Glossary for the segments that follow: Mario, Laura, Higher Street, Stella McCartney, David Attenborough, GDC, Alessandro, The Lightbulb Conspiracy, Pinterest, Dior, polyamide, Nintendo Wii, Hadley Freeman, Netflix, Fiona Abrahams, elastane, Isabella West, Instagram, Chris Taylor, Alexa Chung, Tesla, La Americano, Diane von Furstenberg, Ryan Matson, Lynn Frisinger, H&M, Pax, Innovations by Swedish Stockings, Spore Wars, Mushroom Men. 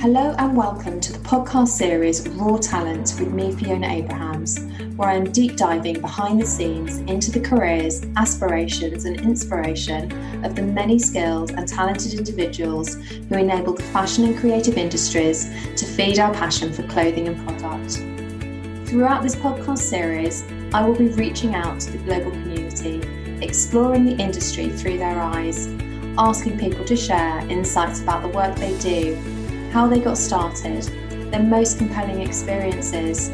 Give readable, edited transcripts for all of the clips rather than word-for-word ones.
Hello and welcome to the podcast series Raw Talent with me, Fiona Abrahams, where I'm deep diving behind the scenes into the careers, aspirations and inspiration of the many skilled and talented individuals who enable the fashion and creative industries to feed our passion for clothing and product. Throughout this podcast series, I will be reaching out to the global community, exploring the industry through their eyes, asking people to share insights about the work they do, how they got started, their most compelling experiences,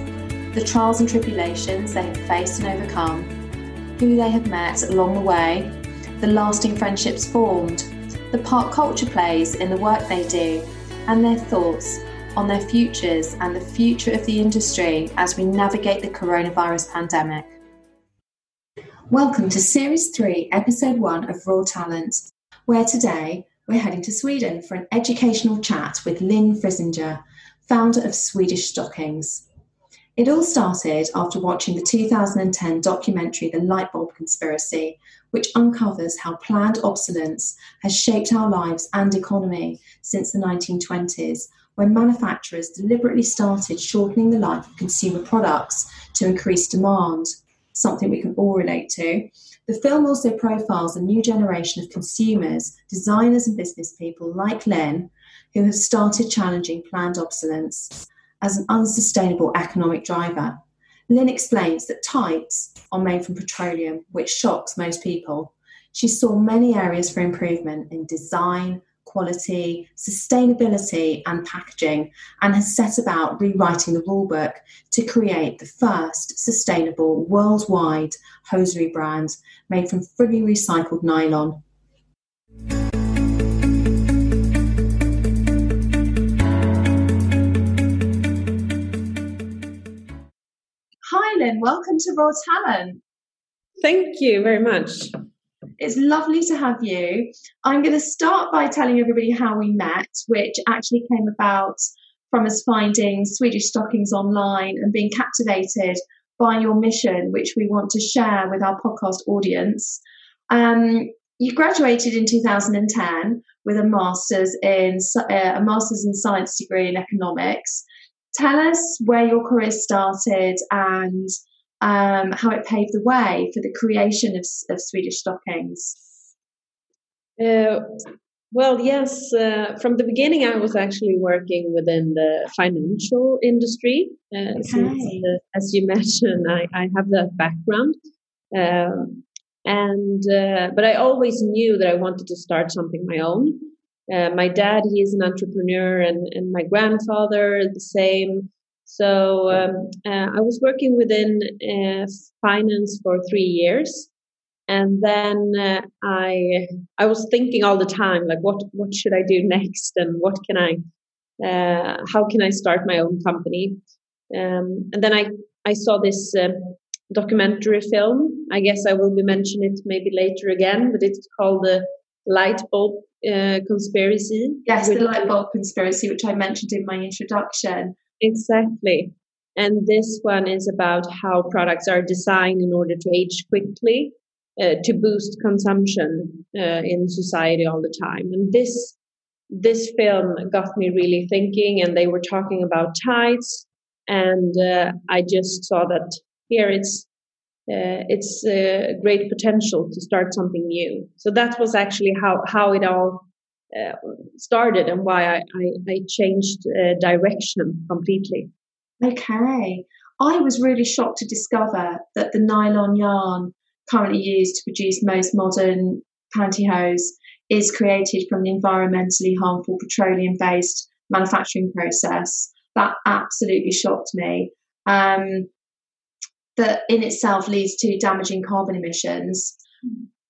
the trials and tribulations they have faced and overcome, who they have met along the way, the lasting friendships formed, the part culture plays in the work they do, and their thoughts on their futures and the future of the industry as we navigate the coronavirus pandemic. Welcome to Series 3, Episode 1 of Raw Talent, where today we're heading to Sweden for an educational chat with Lynn Frisinger, founder of Swedish Stockings. It all started after watching the 2010 documentary The Lightbulb Conspiracy, which uncovers how planned obsolescence has shaped our lives and economy since the 1920s, when manufacturers deliberately started shortening the life of consumer products to increase demand, something we can all relate to. The film also profiles a new generation of consumers, designers and business people like Lynn, who have started challenging planned obsolescence as an unsustainable economic driver. Lynn explains that types are made from petroleum, which shocks most people. She saw many areas for improvement in design, quality, sustainability and packaging, and has set about rewriting the rulebook to create the first sustainable worldwide hosiery brand made from fully recycled nylon. Hi Lynn, welcome to Raw Talent. Thank you very much. It's lovely to have you. I'm going to start by telling everybody how we met, which actually came about from us finding Swedish Stockings online and being captivated by your mission, which we want to share with our podcast audience. You graduated in 2010 with a master's in science degree in economics. Tell us where your career started and how it paved the way for the creation of Swedish Stockings. From the beginning I was actually working within the financial industry. Since, as you mentioned, I have that background. But I always knew that I wanted to start something my own. My dad, he is an entrepreneur, and my grandfather, the same. So I was working within finance for 3 years, and then I was thinking all the time, like, what should I do next, and what can I, how can I start my own company? And then I saw this documentary film. I guess I will be mentioning it maybe later again, but it's called The Lightbulb Conspiracy. Yes, The Lightbulb Conspiracy, which I mentioned in my introduction. Exactly. And this one is about how products are designed in order to age quickly, to boost consumption in society all the time. And this film got me really thinking, and they were talking about tights, and I just saw that here it's a great potential to start something new. So that was actually how it all started and why I changed direction completely. Okay. I was really shocked to discover that the nylon yarn currently used to produce most modern pantyhose is created from an environmentally harmful petroleum-based manufacturing process. That absolutely shocked me. That in itself leads to damaging carbon emissions.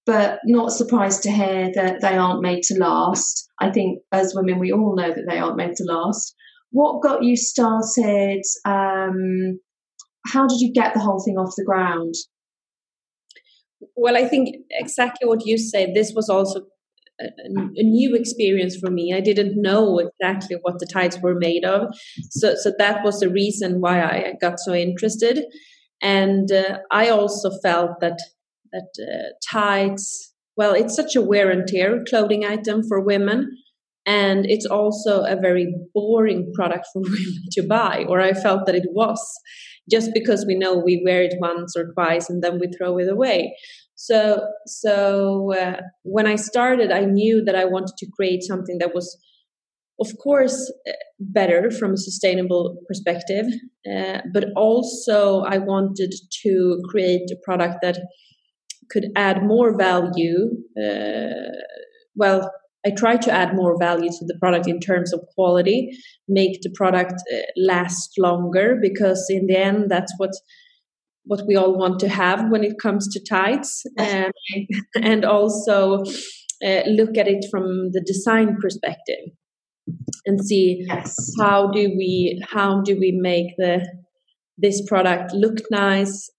But not surprised to hear that they aren't made to last. I think as women, we all know that they aren't made to last. What got you started? How did you get the whole thing off the ground? Well, I think exactly what you said. This was also a new experience for me. I didn't know exactly what the tights were made of. So that was the reason why I got so interested. And I also felt that tights, well, it's such a wear and tear clothing item for women. And it's also a very boring product for women to buy, or I felt that it was, just because we know we wear it once or twice and then we throw it away. So when I started, I knew that I wanted to create something that was, of course, better from a sustainable perspective, but also I wanted to create a product that could add more value. Well, I try to add more value to the product in terms of quality, make the product last longer, because in the end, that's what we all want to have when it comes to tights, and also look at it from the design perspective and see how do we make this product look nice,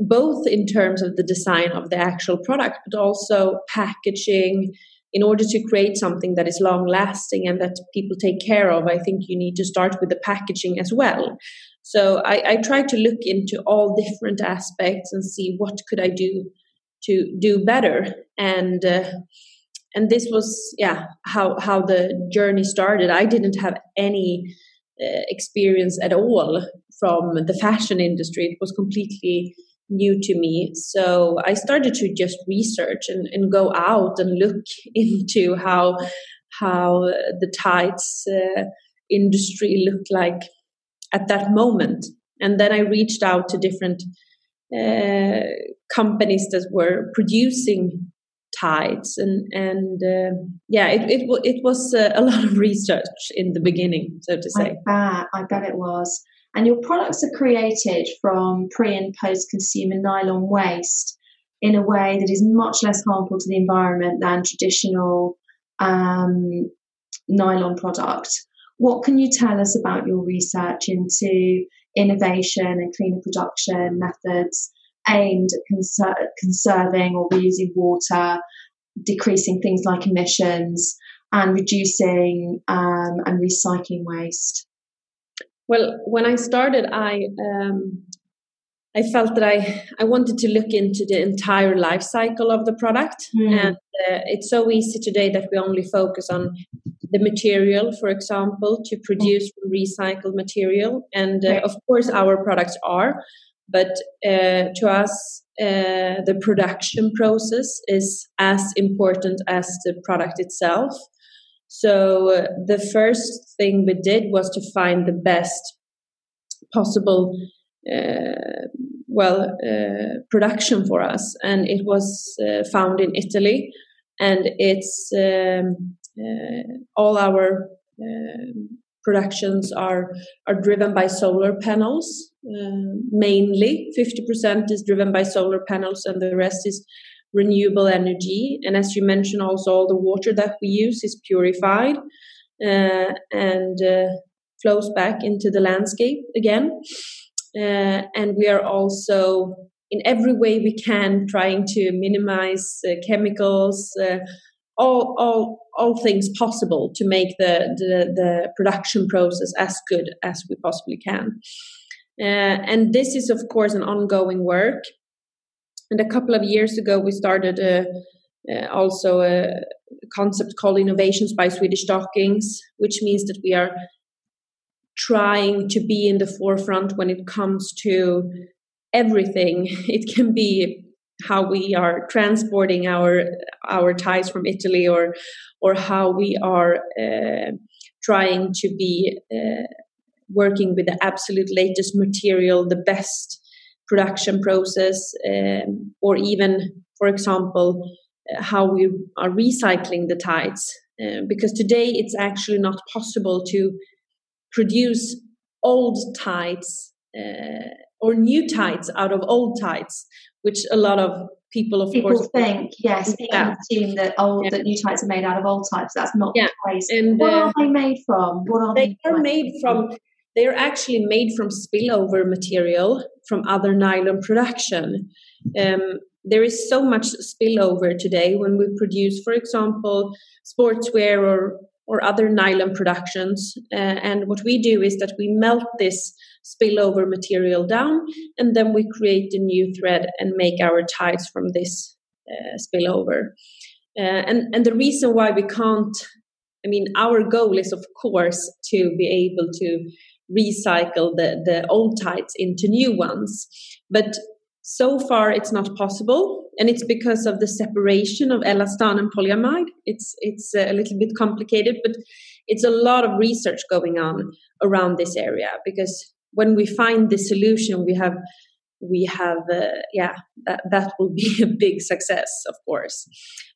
both in terms of the design of the actual product, but also packaging, in order to create something that is long lasting and that people take care of. I think you need to start with the packaging as well. So I try to look into all different aspects and see what could I do to do better. And this was how the journey started. I didn't have any experience at all from the fashion industry. It was completely new to me. So I started to just research and go out and look into how the tights industry looked like at that moment. And then I reached out to different companies that were producing tights, it was a lot of research in the beginning, so to say. I bet it was. And your products are created from pre and post consumer nylon waste in a way that is much less harmful to the environment than traditional nylon product. What can you tell us about your research into innovation and cleaner production methods aimed at conserving or reusing water, decreasing things like emissions, and reducing and recycling waste? Well, when I started, I felt that I wanted to look into the entire life cycle of the product. And it's so easy today that we only focus on the material, for example, to produce recycled material. And of course, our products are, but to us, the production process is as important as the product itself. So the first thing we did was to find the best possible production for us. And it was found in Italy. And it's all our productions are driven by solar panels. Mainly 50% is driven by solar panels and the rest is renewable energy. And as you mentioned, also all the water that we use is purified and flows back into the landscape again. And we are also, in every way we can, trying to minimize chemicals, all things possible to make the production process as good as we possibly can. And this is, of course, an ongoing work. And a couple of years ago, we started also a concept called Innovations by Swedish Stockings, which means that we are trying to be in the forefront when it comes to everything. It can be how we are transporting our ties from Italy, or how we are trying to be working with the absolute latest material, the best production process, or even, for example, how we are recycling the tights. Because today it's actually not possible to produce old tights or new tights out of old tights, which a lot of people think, yes, people assume that that new tights are made out of old tights. That's not the case. And what are they made from? They are actually made from spillover material from other nylon production. There is so much spillover today when we produce, for example, sportswear or other nylon productions. And what we do is that we melt this spillover material down, and then we create a new thread and make our tights from this spillover. And the reason why we can't, I mean, our goal is, of course, to be able to recycle the old tights into new ones. But so far, it's not possible. And it's because of the separation of elastan and polyamide. It's a little bit complicated, but it's a lot of research going on around this area, because when we find the solution, that will be a big success, of course.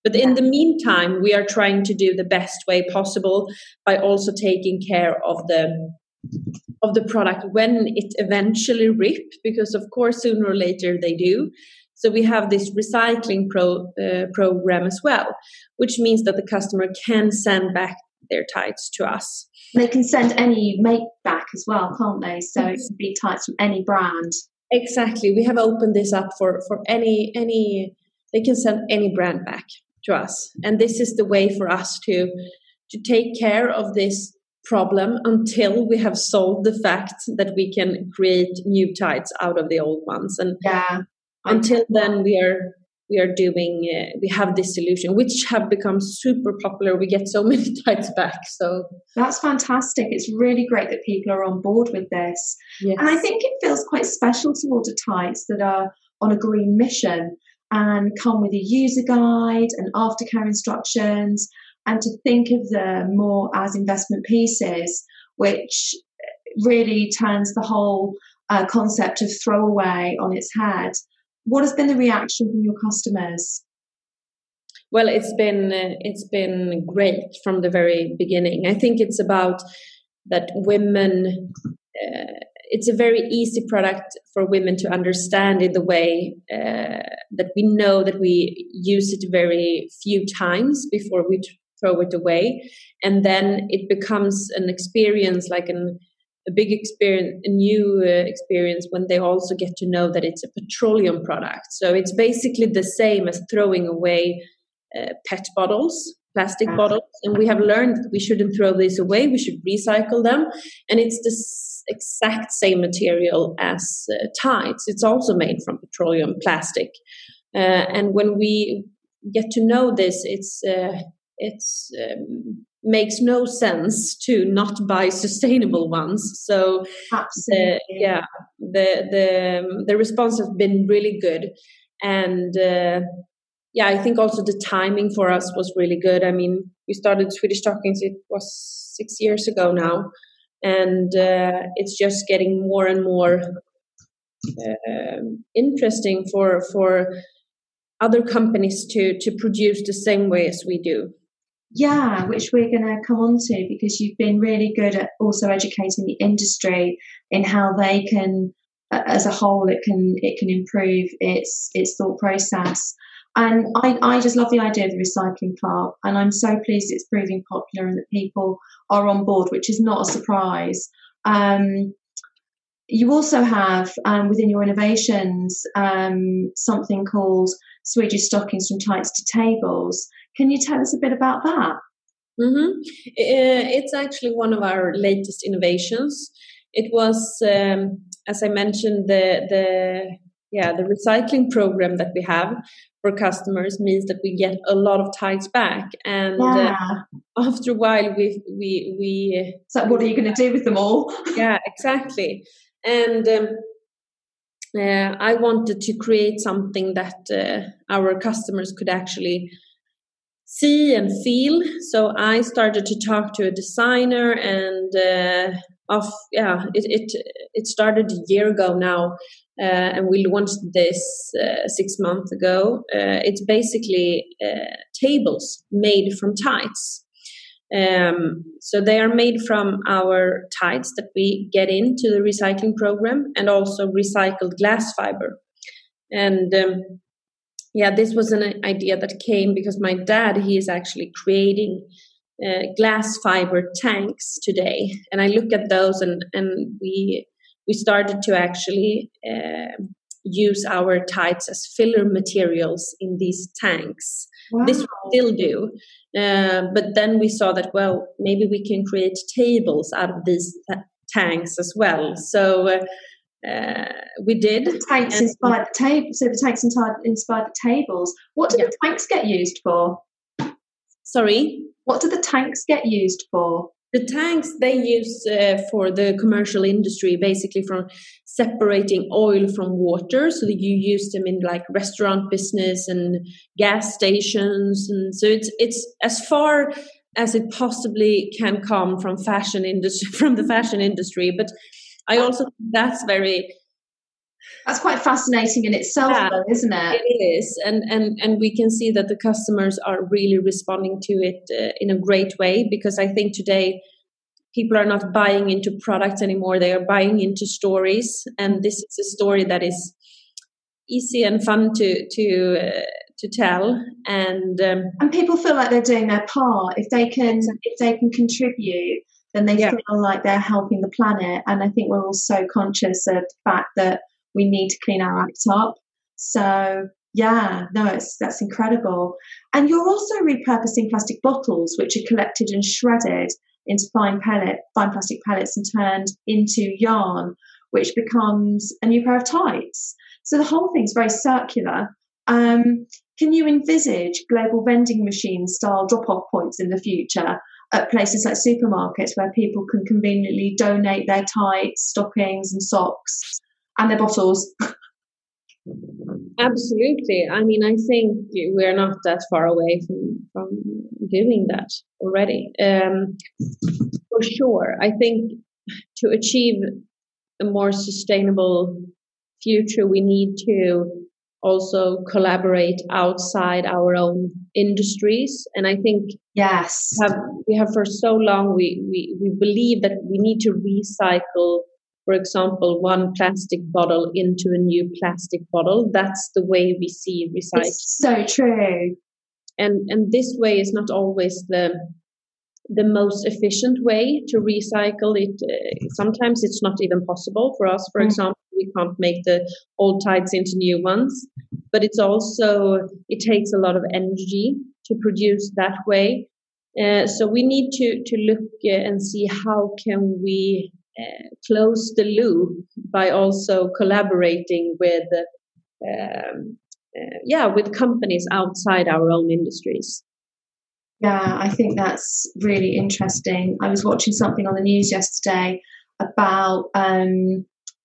But in the meantime, we are trying to do the best way possible by also taking care of the product when it eventually rips, because of course sooner or later they do. So we have this recycling program as well, which means that the customer can send back their tights to us. They can send any make back as well, can't they? So it can be tights from any brand. Exactly. We have opened this up for any they can send any brand back to us. And this is the way for us to take care of this problem until we have solved the fact that we can create new tights out of the old ones. And until then we are doing, we have this solution, which have become super popular. We get so many tights back. So that's fantastic. It's really great that people are on board with this. Yes. And I think it feels quite special to order tights that are on a green mission and come with a user guide and aftercare instructions, and to think of them more as investment pieces, which really turns the whole concept of throwaway on its head. What has been the reaction from your customers? Well, it's been great from the very beginning. I think it's about that women. It's a very easy product for women to understand in the way that we know that we use it very few times before we throw it away, and then it becomes an experience, like a big experience, a new experience, when they also get to know that it's a petroleum product. So it's basically the same as throwing away PET bottles, plastic bottles. And we have learned that we shouldn't throw these away. We should recycle them. And it's the exact same material as tights. It's also made from petroleum plastic. And when we get to know this, it makes no sense to not buy sustainable ones. So the response has been really good, and I think also the timing for us was really good. I mean, we started Swedish Stockings, it was 6 years ago now, and it's just getting more and more interesting for other companies to produce the same way as we do. Yeah, which we're going to come on to, because you've been really good at also educating the industry in how they can, as a whole, it can improve its thought process. And I just love the idea of the recycling club, and I'm so pleased it's proving popular and that people are on board, which is not a surprise. You also have within your innovations something called Swedish Stockings from Tights to Tables. Can you tell us a bit about that? Mm-hmm. It's actually one of our latest innovations. It was, as I mentioned, the recycling program that we have for customers means that we get a lot of tights back, and after a while we. So what are you going to do with them all? Yeah, exactly. And I wanted to create something that our customers could actually see and feel. So I started to talk to a designer, and it started a year ago now, and we launched this 6 months ago. It's basically tables made from tights. So they are made from our tights that we get into the recycling program, and also recycled glass fiber. And this was an idea that came because my dad, he is actually creating glass fiber tanks today. And I look at those, and we started to actually use our tights as filler materials in these tanks. Wow. This we still do. But then we saw that, well, maybe we can create tables out of these tanks as well. So we did. The tanks inspired the tables. What do the tanks get used for? Sorry? What do the tanks get used for? The tanks they use for the commercial industry, basically from separating oil from water. So that you use them in like restaurant business and gas stations. And so it's as far as it possibly can come from fashion industry, from the fashion industry. But I also think that's quite fascinating in itself, though, isn't it? It is, and we can see that the customers are really responding to it in a great way, because I think today people are not buying into products anymore; they are buying into stories, and this is a story that is easy and fun to tell, and people feel like they're doing their part if they can contribute. Then they feel like they're helping the planet. And I think we're all so conscious of the fact that we need to clean our act up. So, that's incredible. And you're also repurposing plastic bottles, which are collected and shredded into fine plastic pellets and turned into yarn, which becomes a new pair of tights. So the whole thing's very circular. Can you envisage global vending machine style drop-off points in the future at places like supermarkets where people can conveniently donate their tights, stockings and socks and their bottles? Absolutely. I mean, I think we're not that far away from doing that already. For sure. I think to achieve a more sustainable future, we need to also collaborate outside our own industries, and I think we have for so long we believe that we need to recycle, for example, one plastic bottle into a new plastic bottle. That's the way we see recycling. It's so true, and this way is not always the most efficient way to recycle it. Sometimes it's not even possible for us. For example, we can't make the old tights into new ones, but it takes a lot of energy to produce that way. So we need to look and see how can we close the loop by also collaborating with companies outside our own industries. Yeah, I think that's really interesting. I was watching something on the news yesterday about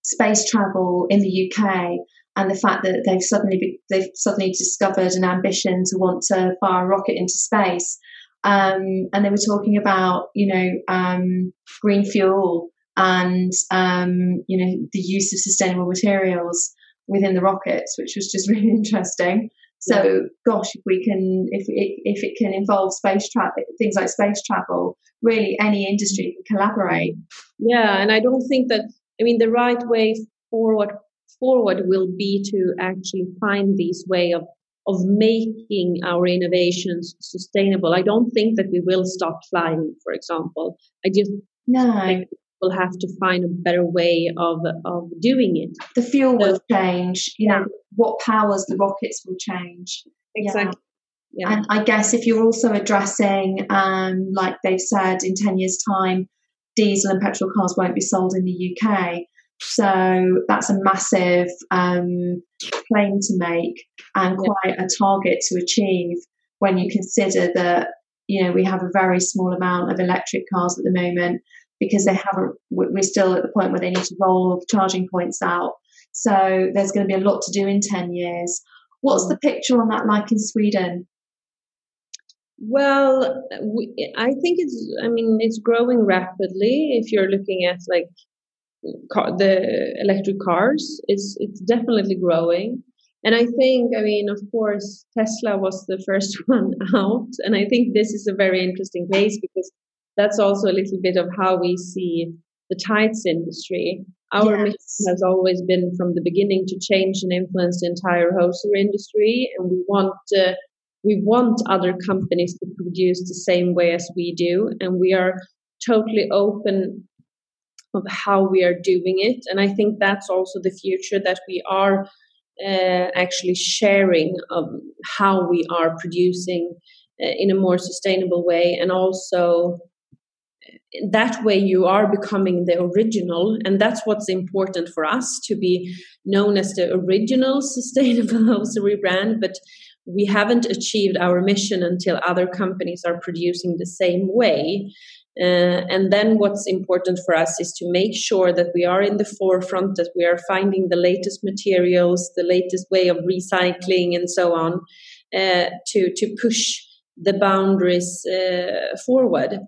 space travel in the UK and the fact that they've suddenly discovered an ambition to want to fire a rocket into space. And they were talking about, green fuel and, the use of sustainable materials within the rockets, which was just really interesting. So, gosh, if it can involve space travel, things like space travel, really any industry can collaborate. Yeah, and I don't think that. I mean, the right way forward will be to actually find these way of making our innovations sustainable. I don't think that we will stop flying, for example. I just think we'll have to find a better way of doing it. The fuel will change. What powers the rockets will change. Exactly. Yeah. Yeah. And I guess if you're also addressing, like they've said, in 10 years' time, diesel and petrol cars won't be sold in the UK. So that's a massive claim to make and quite a target to achieve when you consider that, we have a very small amount of electric cars at the moment because we're still at the point where they need to roll charging points out. So there's going to be a lot to do in 10 years. What's the picture on that like in Sweden? Well, it's growing rapidly. If you're looking at like the electric cars, it's definitely growing. And I think, of course, Tesla was the first one out. And I think this is a very interesting case because that's also a little bit of how we see the tights industry. Our mission has always been from the beginning to change and influence the entire hosiery industry. And we want other companies to produce the same way as we do, and we are totally open of how we are doing it. And I think that's also the future, that we are actually sharing of how we are producing in a more sustainable way. And also that way you are becoming the original, and that's what's important for us, to be known as the original sustainable hosiery brand. But we haven't achieved our mission until other companies are producing the same way. And then what's important for us is to make sure that we are in the forefront, that we are finding the latest materials, the latest way of recycling and so on, to push the boundaries forward.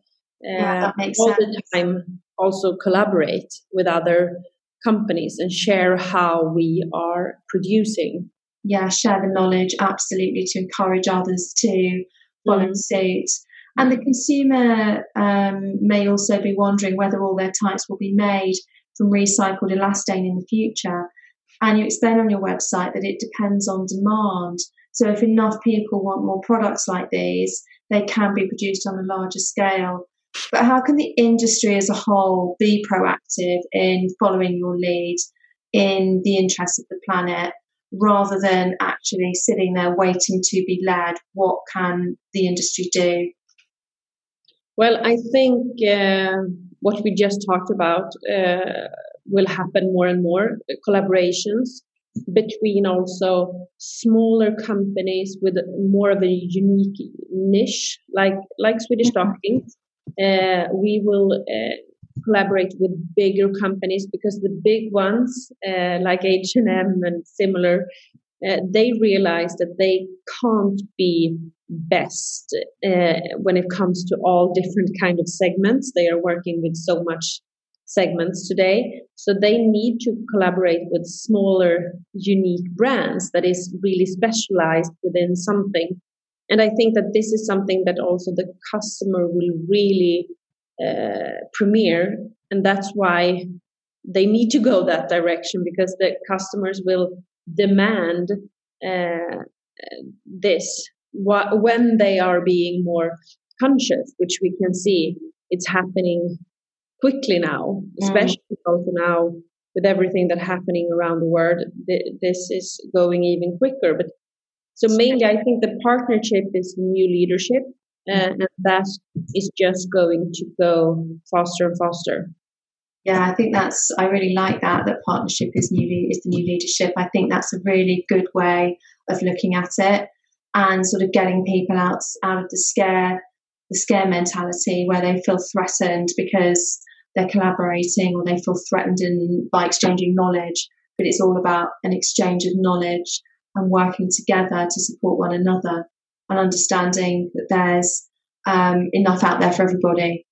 Yeah, that makes all sense. The time also collaborate with other companies and share how we are producing. Yeah, share the knowledge, absolutely, to encourage others to follow suit. And the consumer may also be wondering whether all their types will be made from recycled elastane in the future. And you explain on your website that it depends on demand. So if enough people want more products like these, they can be produced on a larger scale. But how can the industry as a whole be proactive in following your lead in the interests of the planet, rather than actually sitting there waiting to be led? What can the industry do? Well, I think what we just talked about will happen more and more, collaborations between also smaller companies with more of a unique niche, like Swedish Stockings. We will collaborate with bigger companies, because the big ones like H&M and similar, they realize that they can't be best when it comes to all different kind of segments. They are working with so much segments today, so they need to collaborate with smaller, unique brands that is really specialized within something. And I think that this is something that also the customer will really premiere, and that's why they need to go that direction, because the customers will demand this when they are being more conscious, which we can see it's happening quickly now, especially also now with everything that's happening around the world. This is going even quicker. But so mainly, I think the partnership is new leadership, and that is just going to go faster and faster. Yeah, I think I really like that partnership is the new leadership. I think that's a really good way of looking at it, and sort of getting people out of the scare mentality, where they feel threatened because they're collaborating, or they feel threatened by exchanging knowledge. But it's all about an exchange of knowledge and working together to support one another, and understanding that there's enough out there for everybody.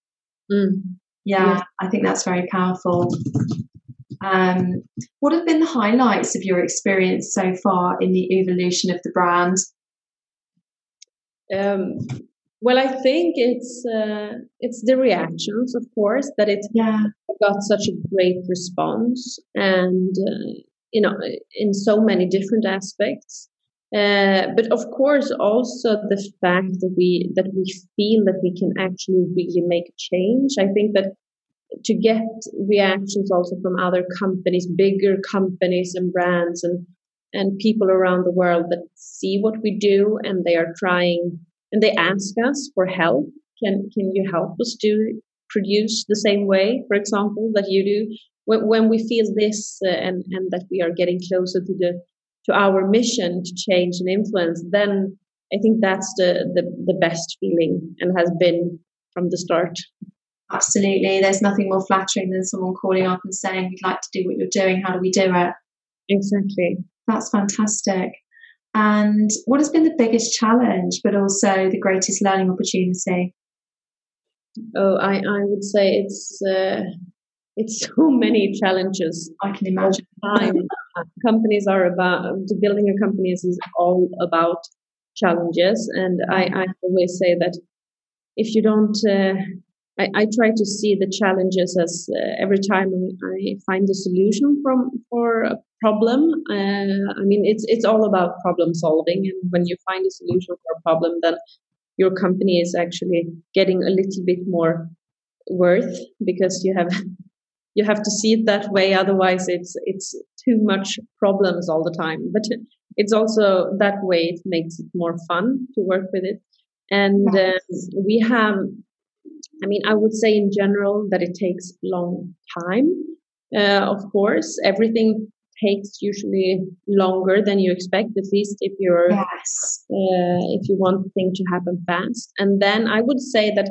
Yeah, I think that's very powerful. What have been the highlights of your experience so far in the evolution of the brand? Well, I think it's the reactions, of course, that it got such a great response, and in so many different aspects. But of course, also the fact that we feel that we can actually really make a change. I think that to get reactions also from other companies, bigger companies and brands, and people around the world that see what we do, and they are trying, and they ask us for help. Can you help us to produce the same way, for example, that you do? When we feel this and that we are getting closer to our mission to change and influence, then I think that's the best feeling, and has been from the start. Absolutely. There's nothing more flattering than someone calling up and saying, we'd like to do what you're doing. How do we do it? Exactly. That's fantastic. And what has been the biggest challenge, but also the greatest learning opportunity? Oh, I would say it's so many challenges. I can imagine. Companies are building a company is all about challenges. And I always say that if you don't, I try to see the challenges as every time I find a solution for a problem. I mean, it's all about problem solving. And when you find a solution for a problem, then your company is actually getting a little bit more worth, because you have to see it that way. Otherwise, it's too much problems all the time. But it's also that way it makes it more fun to work with it. And we have, I mean, I would say in general that it takes a long time. Of course, everything takes usually longer than you expect, at least if you're if you want the thing to happen fast. And then I would say that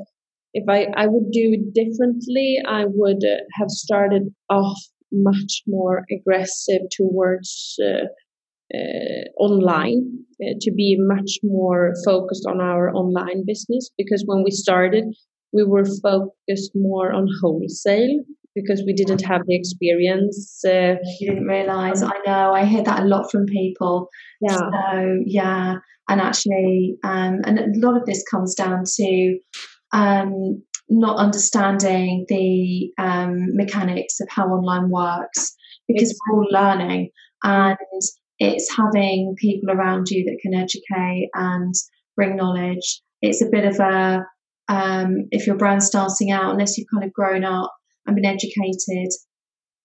if I would do it differently, I would have started off much more aggressive towards online, to be much more focused on our online business, because when we started, we were focused more on wholesale because we didn't have the experience. You didn't realize. I know. I hear that a lot from people. Yeah. So, yeah. And actually, and a lot of this comes down to not understanding the mechanics of how online works, because we're all learning, and it's having people around you that can educate and bring knowledge. It's a bit of a, if your brand's starting out, unless you've kind of grown up and been educated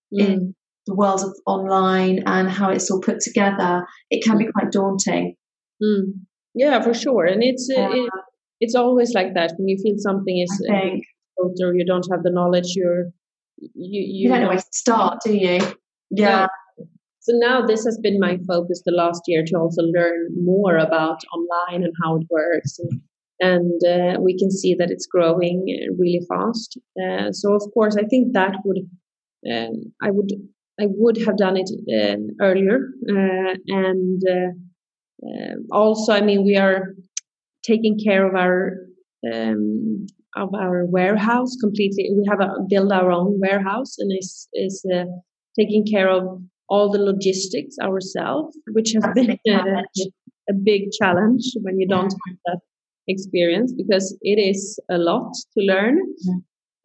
in the world of online and how it's all put together, it can be quite daunting. Mm. Yeah, for sure. And it's always like that. When you feel something is or you don't have the knowledge, you don't know where to start, do you? Yeah. So now this has been my focus the last year, to also learn more about online and how it works. And we can see that it's growing really fast. So of course, I think that would, I would have done it earlier. Also, I mean, we are taking care of our warehouse completely. We have built our own warehouse, and is taking care of all the logistics ourselves, which has been a big challenge when you don't have that experience, because it is a lot to learn.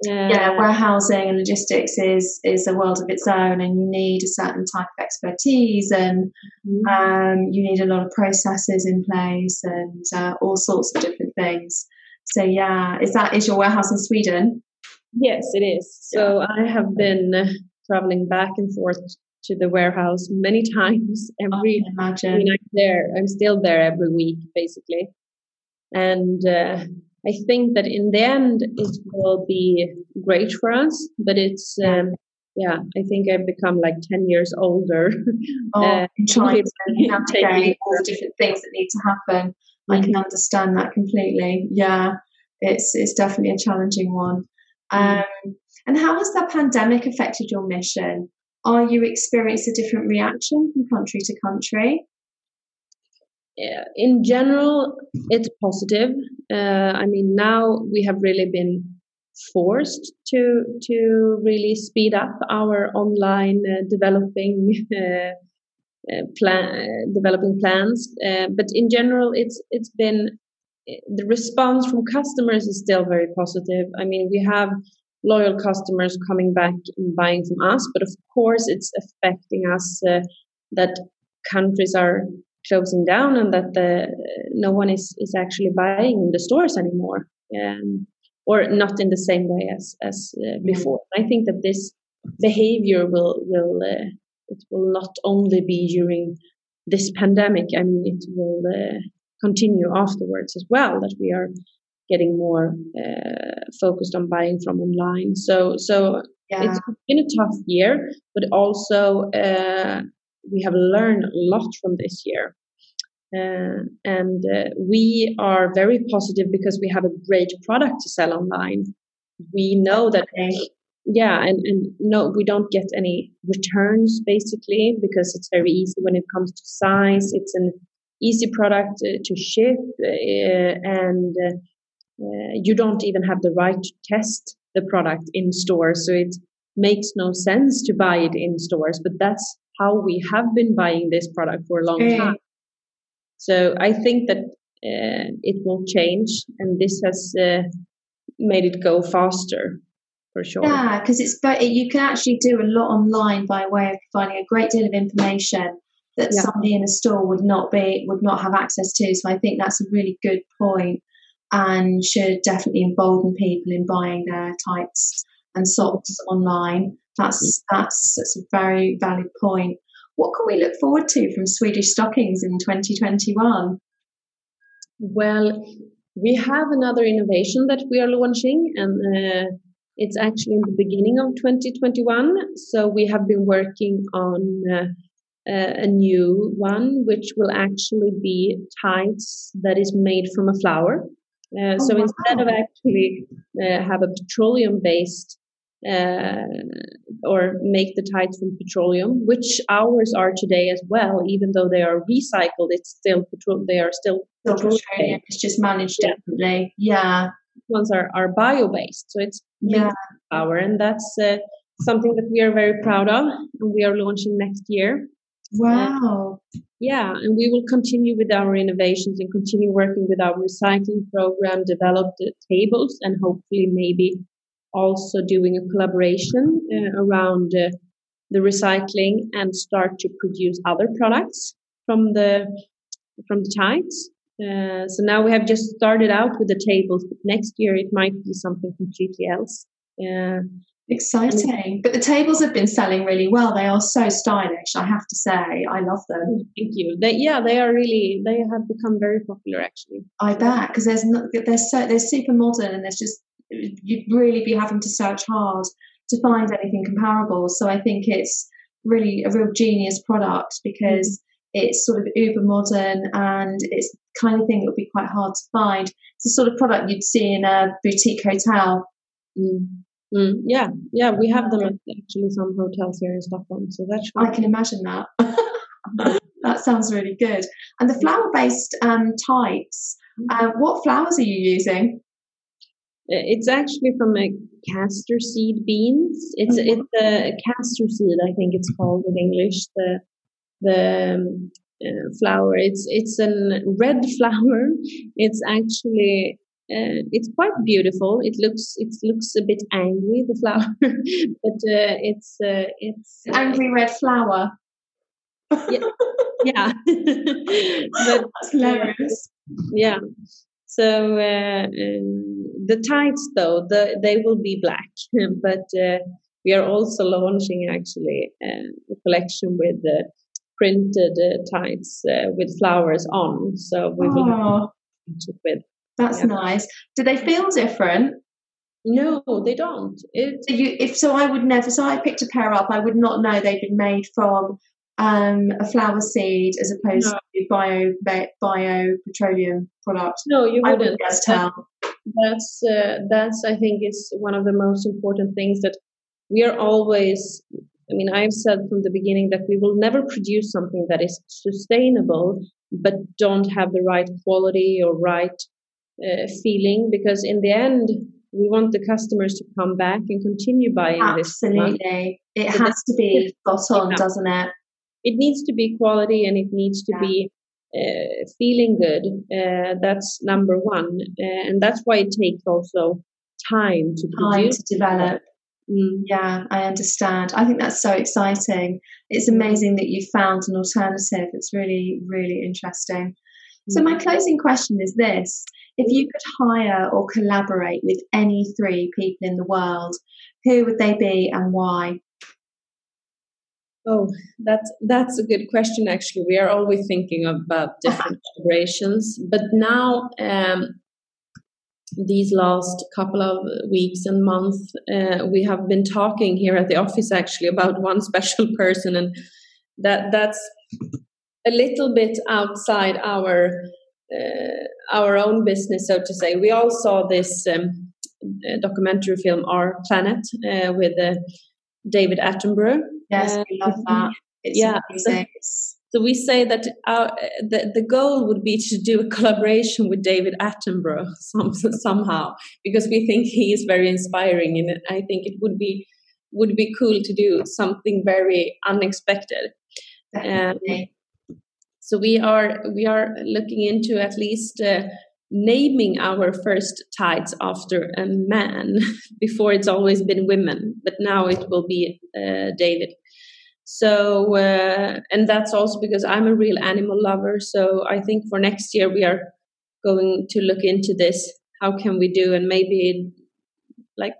Warehousing and logistics is a world of its own, and you need a certain type of expertise, and you need a lot of processes in place, and all sorts of different things. So is your warehouse in Sweden? Yes, it is. So I have been traveling back and forth to the warehouse many times. I'm still there every week, basically. And I think that in the end, it will be great for us. But it's, I think I've become like 10 years older. Trying to navigate all the different things that need to happen. Mm-hmm. I can understand that completely. Yeah, it's definitely a challenging one. And how has the pandemic affected your mission? Are you experiencing a different reaction from country to country? In general, it's positive. I mean, now we have really been forced to really speed up our online developing plans. But in general, it's been, the response from customers is still very positive. I mean, we have loyal customers coming back and buying from us, but of course, it's affecting us that countries are closing down and that no one is actually buying in the stores anymore, or not in the same way as before. I think that this behavior will not only be during this pandemic. I mean, it will continue afterwards as well. That we are getting more focused on buying from online. So it's been a tough year, but also we have learned a lot from this year. And we are very positive because we have a great product to sell online. We know that, we don't get any returns basically, because it's very easy when it comes to size. It's an easy product to ship, and you don't even have the right to test the product in stores. So it makes no sense to buy it in stores, but that's how we have been buying this product for a long time. So I think that it will change, and this has made it go faster for sure. Yeah, because you can actually do a lot online by way of providing a great deal of information that somebody in a store would not have access to. So I think that's a really good point, and should definitely embolden people in buying their tights and socks online. That's a very valid point. What can we look forward to from Swedish Stockings in 2021? Well, we have another innovation that we are launching, and it's actually in the beginning of 2021. So we have been working on a new one, which will actually be tights that is made from a flower. So instead of actually have a petroleum-based or make the tights from petroleum, which ours are today as well, even though they are recycled, it's still petroleum. It's just managed differently. Yeah. Ones are bio-based, so it's flour, and that's something that we are very proud of, and we are launching next year. Wow. And we will continue with our innovations and continue working with our recycling program, develop the tables, and hopefully maybe also doing a collaboration around the recycling and start to produce other products from the tides. So now we have just started out with the tables, but next year it might be something completely else. Exciting. But the tables have been selling really well. They are so stylish, I have to say. I love them. Thank you. They have become very popular, actually. I bet, because they're super modern, and you'd really be having to search hard to find anything comparable. So I think it's really a real genius product, because it's sort of uber modern, and it's the kind of thing that would be quite hard to find. It's the sort of product you'd see in a boutique hotel. Yeah, we have them at actually some hotels here in Stockholm, so that's fun. I can imagine that. That sounds really good. And the flower-based types, what flowers are you using? It's actually from a castor seed beans. It's a castor seed, I think it's called in English, the flower. It's a red flower. It's actually it's quite beautiful. It looks a bit angry, the flower, but it's angry red flower. Yeah. That's hilarious. Yeah. So the tights, though, they will be black, but we are also launching actually a collection with printed tights with flowers on. So we will have with. That's nice. Do they feel different? No, they don't. I picked a pair up. I would not know they'd been made from a flower seed as opposed to bio petroleum product. No, you wouldn't. That's tell. That's I think is one of the most important things that we are always. I mean, I've said from the beginning that we will never produce something that is sustainable but don't have the right quality or right feeling, because in the end, we want the customers to come back and continue buying this. Absolutely. It so has to be spot on, doesn't it? It needs to be quality, and it needs to be feeling good. That's number one. And that's why it takes also time to produce. Time to develop. Yeah, I understand. I think that's so exciting. It's amazing that you found an alternative. It's really, really interesting. So my closing question is this. If you could hire or collaborate with any three people in the world, who would they be and why? Oh, that's a good question, actually. We are always thinking about different collaborations. But now, these last couple of weeks and months, we have been talking here at the office, actually, about one special person. And that's a little bit outside our own business, so to say. We all saw this documentary film, Our Planet, with David Attenborough. Yes, we love that. It's amazing. So we say that the goal would be to do a collaboration with David Attenborough somehow, because we think he is very inspiring, and I think it would be cool to do something very unexpected. Definitely. So we are looking into at least naming our first tights after a man. Before it's always been women, but now it will be David. So and that's also because I'm a real animal lover. So I think for next year we are going to look into this. How can we do, and maybe like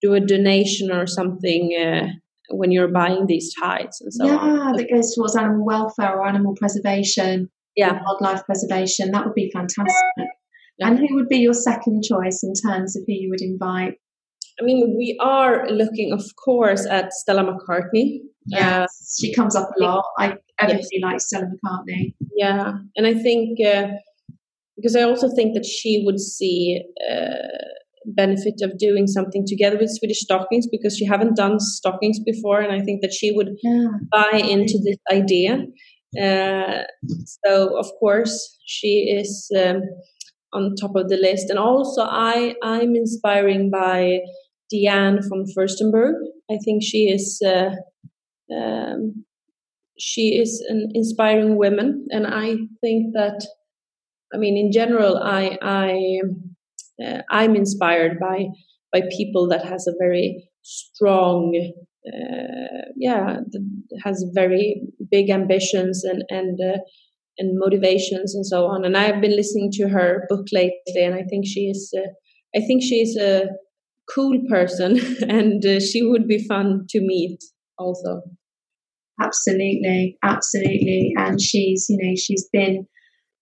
do a donation or something. When you're buying these tights and so on. That goes towards animal welfare or animal preservation, wildlife preservation. That would be fantastic. Yeah. And who would be your second choice in terms of who you would invite? I mean, we are looking, of course, at Stella McCartney. Yes, she comes up a lot. I everybody likes Stella McCartney. Yeah, and I think because I also think that she would see benefit of doing something together with Swedish Stockings, because she haven't done stockings before, and I think that she would buy into this idea. So of course she is on top of the list. And also I'm inspiring by Diane von Furstenberg. I think she is an inspiring woman, and I think that, I mean, in general, I'm inspired by people that has a very strong, has very big ambitions and motivations and so on. And I've been listening to her book lately, and I think she is a cool person, and she would be fun to meet also. Absolutely. And she's been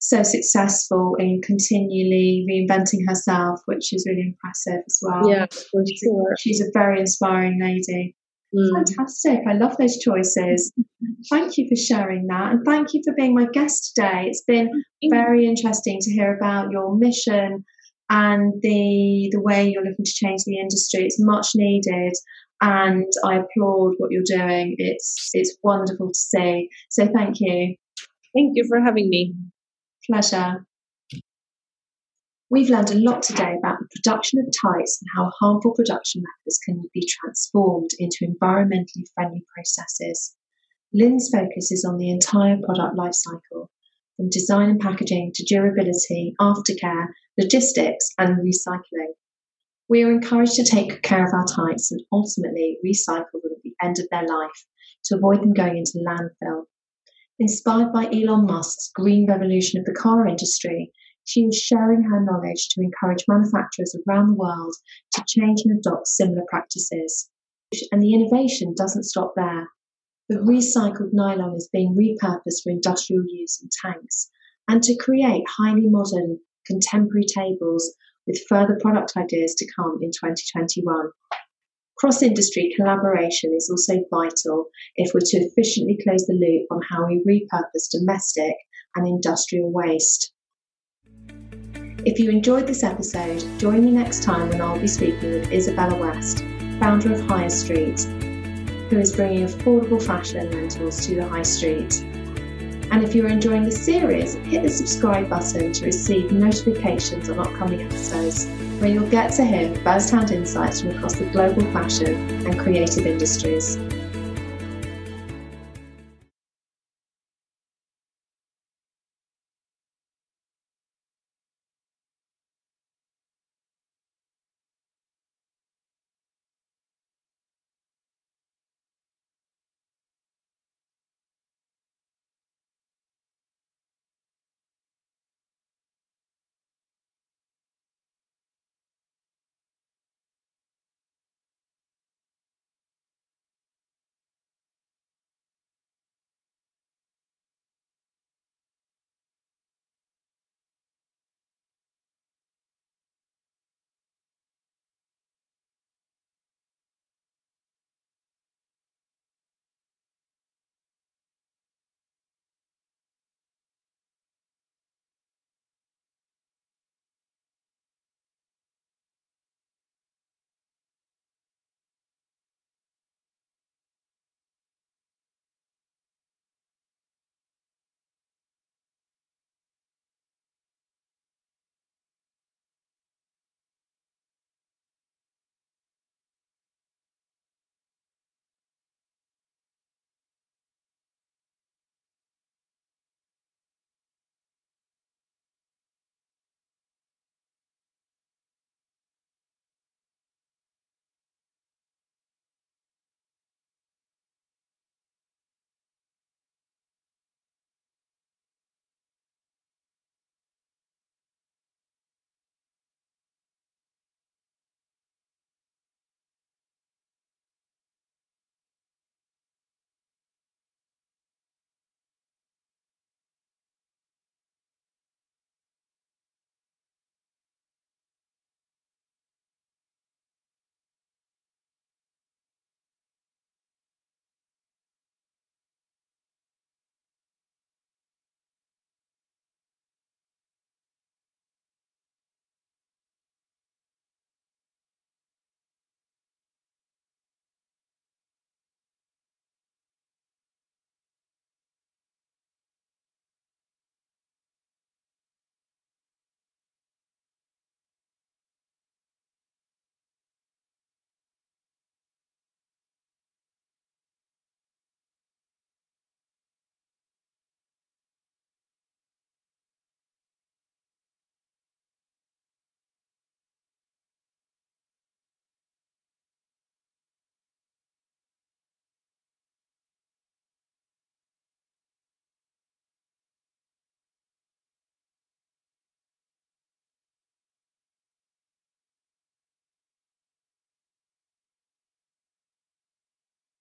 so successful in continually reinventing herself, which is really impressive as well. Yeah, for sure. She's a very inspiring lady. Fantastic. I love those choices. Thank you for sharing that, and thank you for being my guest today. It's been very interesting to hear about your mission and the way you're looking to change the industry. It's much needed, and I applaud what you're doing. It's wonderful to see. So thank you. Thank you for having me. Pleasure. We've learned a lot today about the production of tights and how harmful production methods can be transformed into environmentally friendly processes. Lynn's focus is on the entire product life cycle, from design and packaging to durability, aftercare, logistics, and recycling. We are encouraged to take care of our tights and ultimately recycle them at the end of their life to avoid them going into landfill. Inspired by Elon Musk's green revolution of the car industry, she is sharing her knowledge to encourage manufacturers around the world to change and adopt similar practices. And the innovation doesn't stop there. The recycled nylon is being repurposed for industrial use in tanks and to create highly modern, contemporary tables, with further product ideas to come in 2021. Cross-industry collaboration is also vital if we're to efficiently close the loop on how we repurpose domestic and industrial waste. If you enjoyed this episode, join me next time when I'll be speaking with Isabella West, founder of Higher Street, who is bringing affordable fashion rentals to the high street. And if you're enjoying this series, hit the subscribe button to receive notifications on upcoming episodes, where you'll get to hear first-hand insights from across the global fashion and creative industries.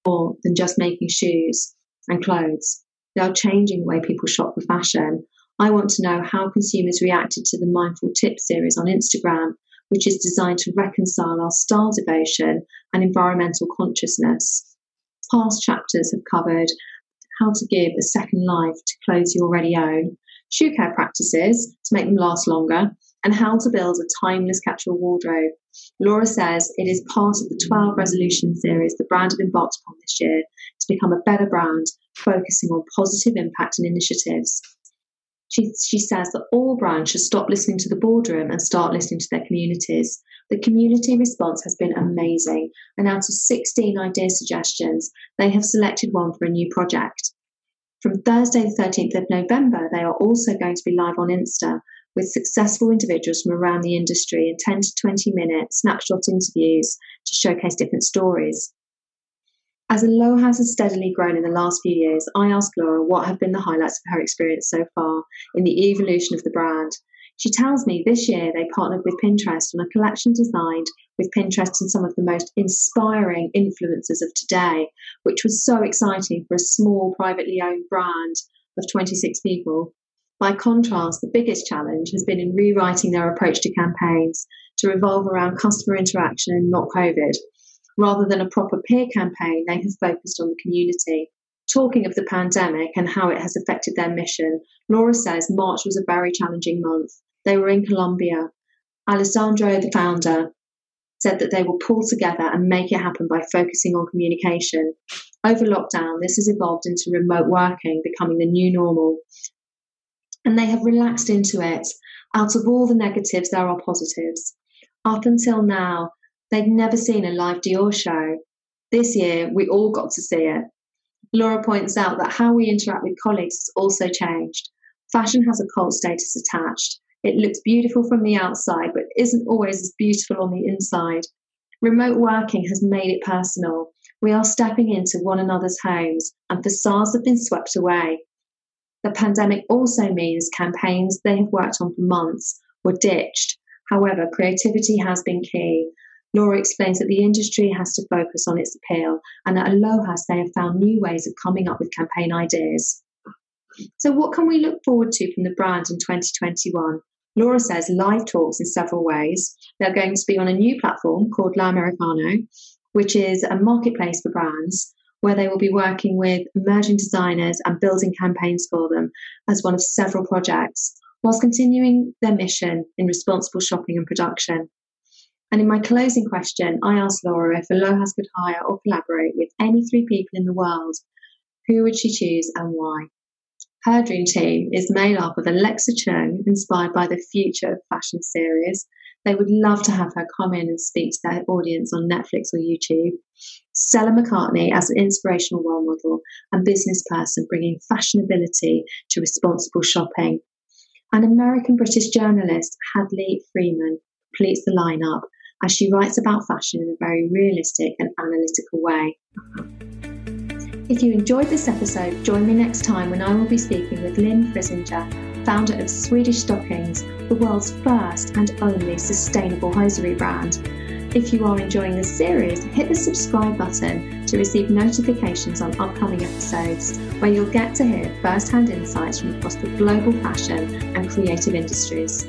more than just making shoes and clothes. They are changing the way people shop for fashion. I want to know how consumers reacted to the Mindful Tip series on Instagram, which is designed to reconcile our style devotion and environmental consciousness. Past chapters have covered how to give a second life to clothes you already own, shoe care practices to make them last longer, and how to build a timeless capsule wardrobe. Laura says it is part of the 12 resolution series the brand have embarked upon this year to become a better brand, focusing on positive impact and initiatives. She says that all brands should stop listening to the boardroom and start listening to their communities. The community response has been amazing, and out of 16 idea suggestions, they have selected one for a new project. From Thursday the 13th of November, they are also going to be live on Insta with successful individuals from around the industry in 10 to 20-minute snapshot interviews to showcase different stories. As Aloha has steadily grown in the last few years, I asked Laura what have been the highlights of her experience so far in the evolution of the brand. She tells me this year they partnered with Pinterest on a collection designed with Pinterest and some of the most inspiring influencers of today, which was so exciting for a small privately owned brand of 26 people. By contrast, the biggest challenge has been in rewriting their approach to campaigns to revolve around customer interaction and not COVID. Rather than a proper peer campaign, they have focused on the community. Talking of the pandemic and how it has affected their mission, Laura says March was a very challenging month. They were in Colombia. Alessandro, the founder, said that they will pull together and make it happen by focusing on communication. Over lockdown, this has evolved into remote working, becoming the new normal. And they have relaxed into it. Out of all the negatives, there are positives. Up until now, they'd never seen a live Dior show. This year, we all got to see it. Laura points out that how we interact with colleagues has also changed. Fashion has a cult status attached. It looks beautiful from the outside, but isn't always as beautiful on the inside. Remote working has made it personal. We are stepping into one another's homes, and facades have been swept away. The pandemic also means campaigns they have worked on for months were ditched. However, creativity has been key. Laura explains that the industry has to focus on its appeal, and at Aloha they have found new ways of coming up with campaign ideas. So what can we look forward to from the brand in 2021? Laura says live talks in several ways. They're going to be on a new platform called La Americano, which is a marketplace for brands, where they will be working with emerging designers and building campaigns for them as one of several projects, whilst continuing their mission in responsible shopping and production. And in my closing question, I asked Laura if Aloha could hire or collaborate with any three people in the world, who would she choose and why? Her dream team is made up of Alexa Chung, inspired by the Future of Fashion series. They would love to have her come in and speak to their audience on Netflix or YouTube. Stella McCartney as an inspirational role model and business person bringing fashionability to responsible shopping. An American-British journalist, Hadley Freeman, completes the lineup as she writes about fashion in a very realistic and analytical way. If you enjoyed this episode, join me next time when I will be speaking with Lynn Frisinger, founder of Swedish Stockings, the world's first and only sustainable hosiery brand. If you are enjoying this series, hit the subscribe button to receive notifications on upcoming episodes, where you'll get to hear first-hand insights from across the global fashion and creative industries.